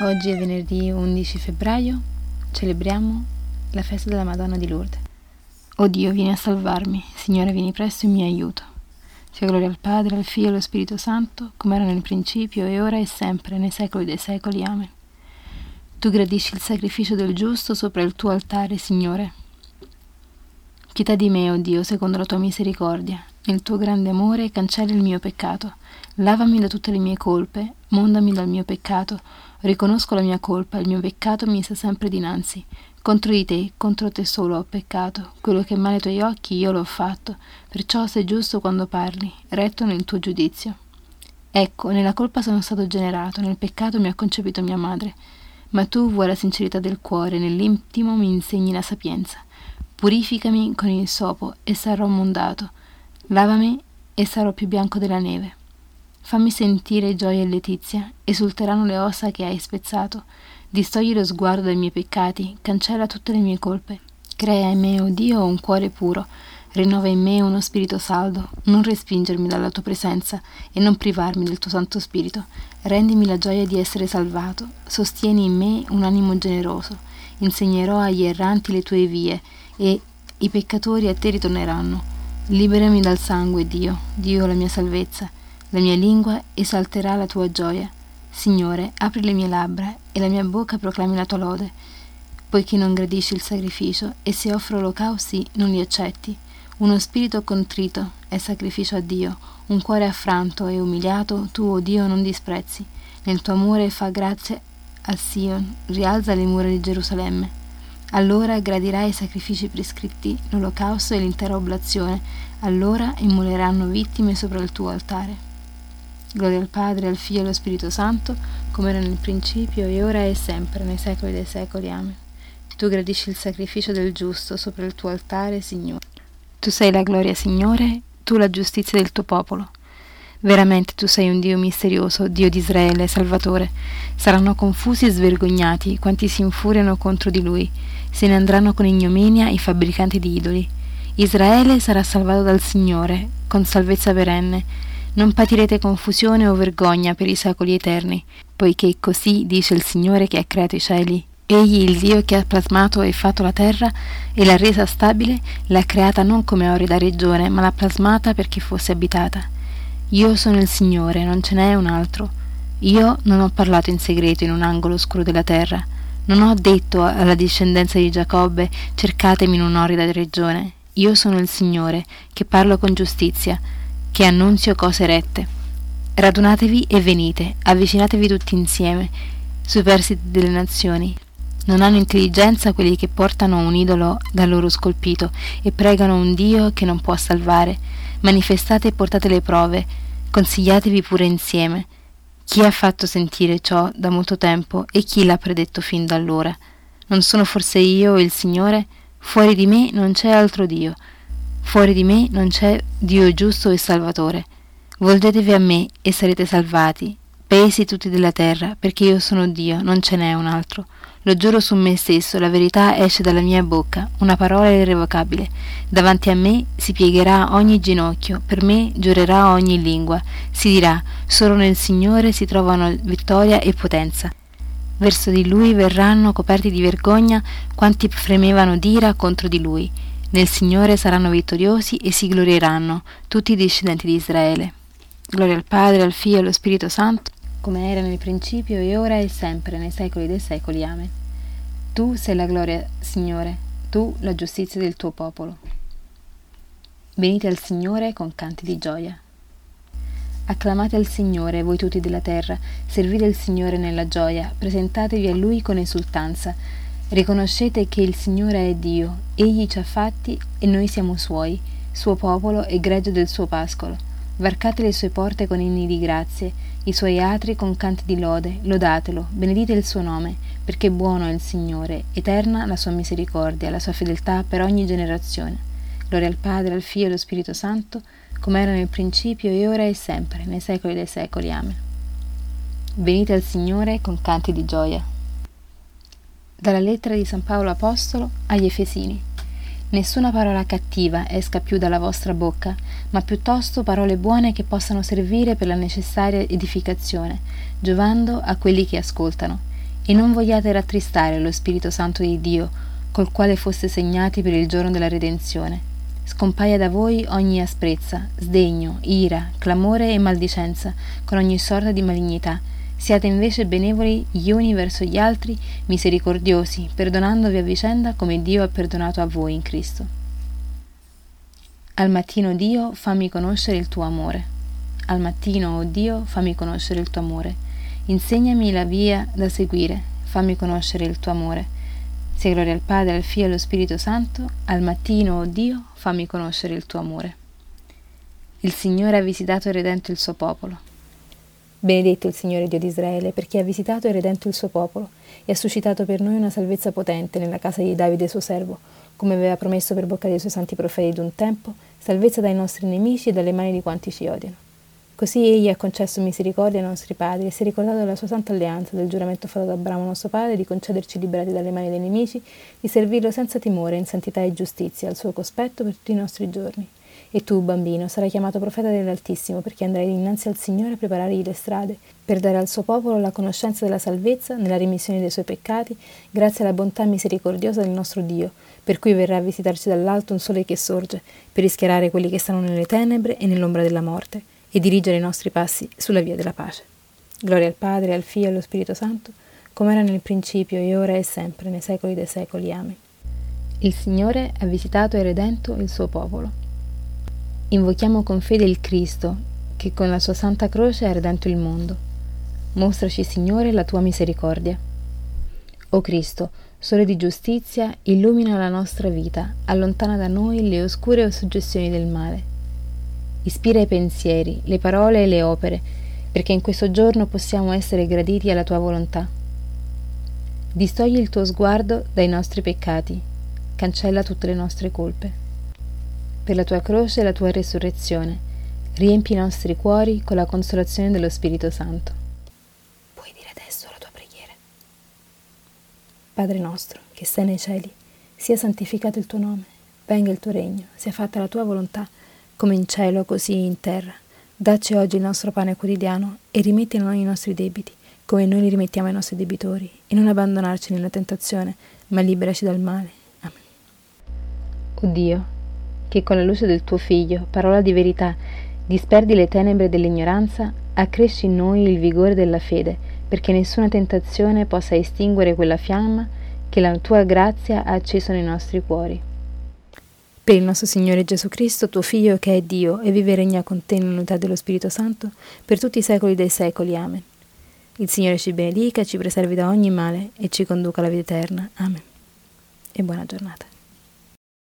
Oggi è venerdì 11 febbraio, celebriamo la festa della Madonna di Lourdes. O Dio, vieni a salvarmi, Signore, vieni presto in mio aiuto. Sia gloria al Padre, al Figlio e allo Spirito Santo, come era nel principio e ora e sempre, nei secoli dei secoli. Amen. Tu gradisci il sacrificio del giusto sopra il tuo altare, Signore. Pietà di me, o Dio, secondo la tua misericordia. Nel tuo grande amore cancelli il mio peccato. Lavami da tutte le mie colpe, mondami dal mio peccato. Riconosco la mia colpa, il mio peccato mi sta sempre dinanzi. Contro di te, contro te solo ho peccato. Quello che è male ai tuoi occhi io l'ho fatto. Perciò sei giusto quando parli, retto nel tuo giudizio. Ecco, nella colpa sono stato generato, nel peccato mi ha concepito mia madre. Ma tu vuoi la sincerità del cuore, nell'intimo mi insegni la sapienza. Purificami con il sopo e sarò mondato. Lavami e sarò più bianco della neve. Fammi sentire gioia e letizia, esulteranno le ossa che hai spezzato. Distogli lo sguardo dai miei peccati, cancella tutte le mie colpe. Crea in me, o Dio, un cuore puro, rinnova in me uno spirito saldo. Non respingermi dalla tua presenza e non privarmi del tuo Santo Spirito. Rendimi la gioia di essere salvato, sostieni in me un animo generoso. Insegnerò agli erranti le tue vie e i peccatori a te ritorneranno. Liberami dal sangue, Dio, Dio la mia salvezza. La mia lingua esalterà la tua gioia. Signore, apri le mie labbra e la mia bocca proclami la tua lode, poiché non gradisci il sacrificio e se offro olocausti non li accetti. Uno spirito contrito è sacrificio a Dio, un cuore affranto e umiliato tu, o Dio, non disprezzi. Nel tuo amore fa grazie a Sion, rialza le mura di Gerusalemme. Allora gradirai i sacrifici prescritti, l'olocausto e l'intera oblazione, allora immoleranno vittime sopra il tuo altare. Gloria al Padre, al Figlio e allo Spirito Santo, come era nel principio e ora e sempre, nei secoli dei secoli. Amen. Tu gradisci il sacrificio del giusto sopra il tuo altare, Signore. Tu sei la gloria, Signore, tu la giustizia del tuo popolo. Veramente tu sei un Dio misterioso, Dio di Israele, Salvatore. Saranno confusi e svergognati quanti si infuriano contro di lui. Se ne andranno con ignominia i fabbricanti di idoli. Israele sarà salvato dal Signore, con salvezza perenne. Non patirete confusione o vergogna per i secoli eterni, poiché così dice il Signore che ha creato i cieli. Egli, il Dio che ha plasmato e fatto la terra e l'ha resa stabile, l'ha creata non come orrida regione, ma l'ha plasmata perché fosse abitata. Io sono il Signore, non ce n'è un altro. Io non ho parlato in segreto in un angolo oscuro della terra. Non ho detto alla discendenza di Giacobbe, cercatemi in un'orrida regione. Io sono il Signore, che parlo con giustizia, che annunzio cose rette. Radunatevi e venite, avvicinatevi tutti insieme, superstiti delle nazioni. Non hanno intelligenza quelli che portano un idolo da loro scolpito e pregano un Dio che non può salvare. Manifestate e portate le prove, consigliatevi pure insieme. Chi ha fatto sentire ciò da molto tempo e chi l'ha predetto fin da allora? Non sono forse io il Signore? Fuori di me non c'è altro Dio. Fuori di me non c'è Dio giusto e Salvatore. Volgetevi a me e sarete salvati, paesi tutti della terra, perché io sono Dio, non ce n'è un altro. Lo giuro su me stesso, la verità esce dalla mia bocca, una parola irrevocabile. Davanti a me si piegherà ogni ginocchio, per me giurerà ogni lingua. Si dirà, solo nel Signore si trovano vittoria e potenza. Verso di Lui verranno coperti di vergogna quanti fremevano d'ira contro di Lui. Nel Signore saranno vittoriosi e si glorieranno tutti i discendenti di Israele. Gloria al Padre, al Figlio e allo Spirito Santo, come era nel principio e ora e sempre, nei secoli dei secoli. Amen. Tu sei la gloria, Signore, tu la giustizia del tuo popolo. Venite al Signore con canti di gioia. Acclamate al Signore, voi tutti della terra, servite il Signore nella gioia, presentatevi a Lui con esultanza. Riconoscete che il Signore è Dio, Egli ci ha fatti e noi siamo Suoi, Suo popolo e gregge del Suo pascolo. Varcate le Sue porte con inni di grazie, i Suoi atri con canti di lode, lodatelo, benedite il Suo nome, perché buono è il Signore, eterna la Sua misericordia, la Sua fedeltà per ogni generazione. Gloria al Padre, al Figlio e allo Spirito Santo, come era nel principio e ora e sempre, nei secoli dei secoli. Amen. Venite al Signore con canti di gioia. Dalla lettera di San Paolo Apostolo agli Efesini. Nessuna parola cattiva esca più dalla vostra bocca, ma piuttosto parole buone che possano servire per la necessaria edificazione, giovando a quelli che ascoltano. e non vogliate rattristare lo Spirito Santo di Dio, col quale foste segnati per il giorno della redenzione. Scompaia da voi ogni asprezza, sdegno, ira, clamore e maldicenza, con ogni sorta di malignità. Siate invece benevoli gli uni verso gli altri, misericordiosi, perdonandovi a vicenda come Dio ha perdonato a voi in Cristo. Al mattino, Dio, fammi conoscere il tuo amore. Al mattino, o Dio, fammi conoscere il tuo amore. Insegnami la via da seguire, fammi conoscere il tuo amore. Sia gloria al Padre, al Figlio e allo Spirito Santo. Al mattino, o Dio, fammi conoscere il tuo amore. Il Signore ha visitato e redento il suo popolo. Benedetto il Signore Dio di Israele, perché ha visitato e redento il suo popolo e ha suscitato per noi una salvezza potente nella casa di Davide suo servo, come aveva promesso per bocca dei suoi santi profeti d'un tempo, salvezza dai nostri nemici e dalle mani di quanti ci odiano. Così egli ha concesso misericordia ai nostri padri e si è ricordato della sua santa alleanza, del giuramento fatto da Abramo nostro padre di concederci liberati dalle mani dei nemici, di servirlo senza timore, in santità e giustizia, al suo cospetto per tutti i nostri giorni. E tu, bambino, sarai chiamato profeta dell'Altissimo, perché andrai dinanzi al Signore a preparargli le strade, per dare al suo popolo la conoscenza della salvezza nella remissione dei suoi peccati, grazie alla bontà misericordiosa del nostro Dio, per cui verrà a visitarci dall'alto un sole che sorge, per rischiarare quelli che stanno nelle tenebre e nell'ombra della morte, e dirigere i nostri passi sulla via della pace. Gloria al Padre, al Figlio e allo Spirito Santo, come era nel principio e ora e sempre, nei secoli dei secoli. Amen. Il Signore ha visitato e redento il suo popolo. Invochiamo con fede il Cristo, che con la sua santa croce ha redento il mondo. Mostraci, Signore, la tua misericordia. O Cristo, Sole di giustizia, illumina la nostra vita, allontana da noi le oscure suggestioni del male. Ispira i pensieri, le parole e le opere, perché in questo giorno possiamo essere graditi alla tua volontà. Distogli il tuo sguardo dai nostri peccati, cancella tutte le nostre colpe. Per la tua croce e la tua resurrezione, riempi i nostri cuori con la consolazione dello Spirito Santo. Puoi dire adesso la tua preghiera. Padre nostro, che sei nei cieli, sia santificato il tuo nome, venga il tuo regno, sia fatta la tua volontà, come in cielo, così in terra. Dacci oggi il nostro pane quotidiano e rimetti a noi i nostri debiti, come noi li rimettiamo ai nostri debitori, e non abbandonarci nella tentazione, ma liberaci dal male. Amen. O Dio, che con la luce del tuo Figlio, parola di verità, disperdi le tenebre dell'ignoranza, accresci in noi il vigore della fede, perché nessuna tentazione possa estinguere quella fiamma che la tua grazia ha acceso nei nostri cuori. Per il nostro Signore Gesù Cristo, tuo Figlio, che è Dio, e vive e regna con te nell'unità dello Spirito Santo, per tutti i secoli dei secoli. Amen. Il Signore ci benedica, ci preservi da ogni male e ci conduca alla vita eterna. Amen. E buona giornata.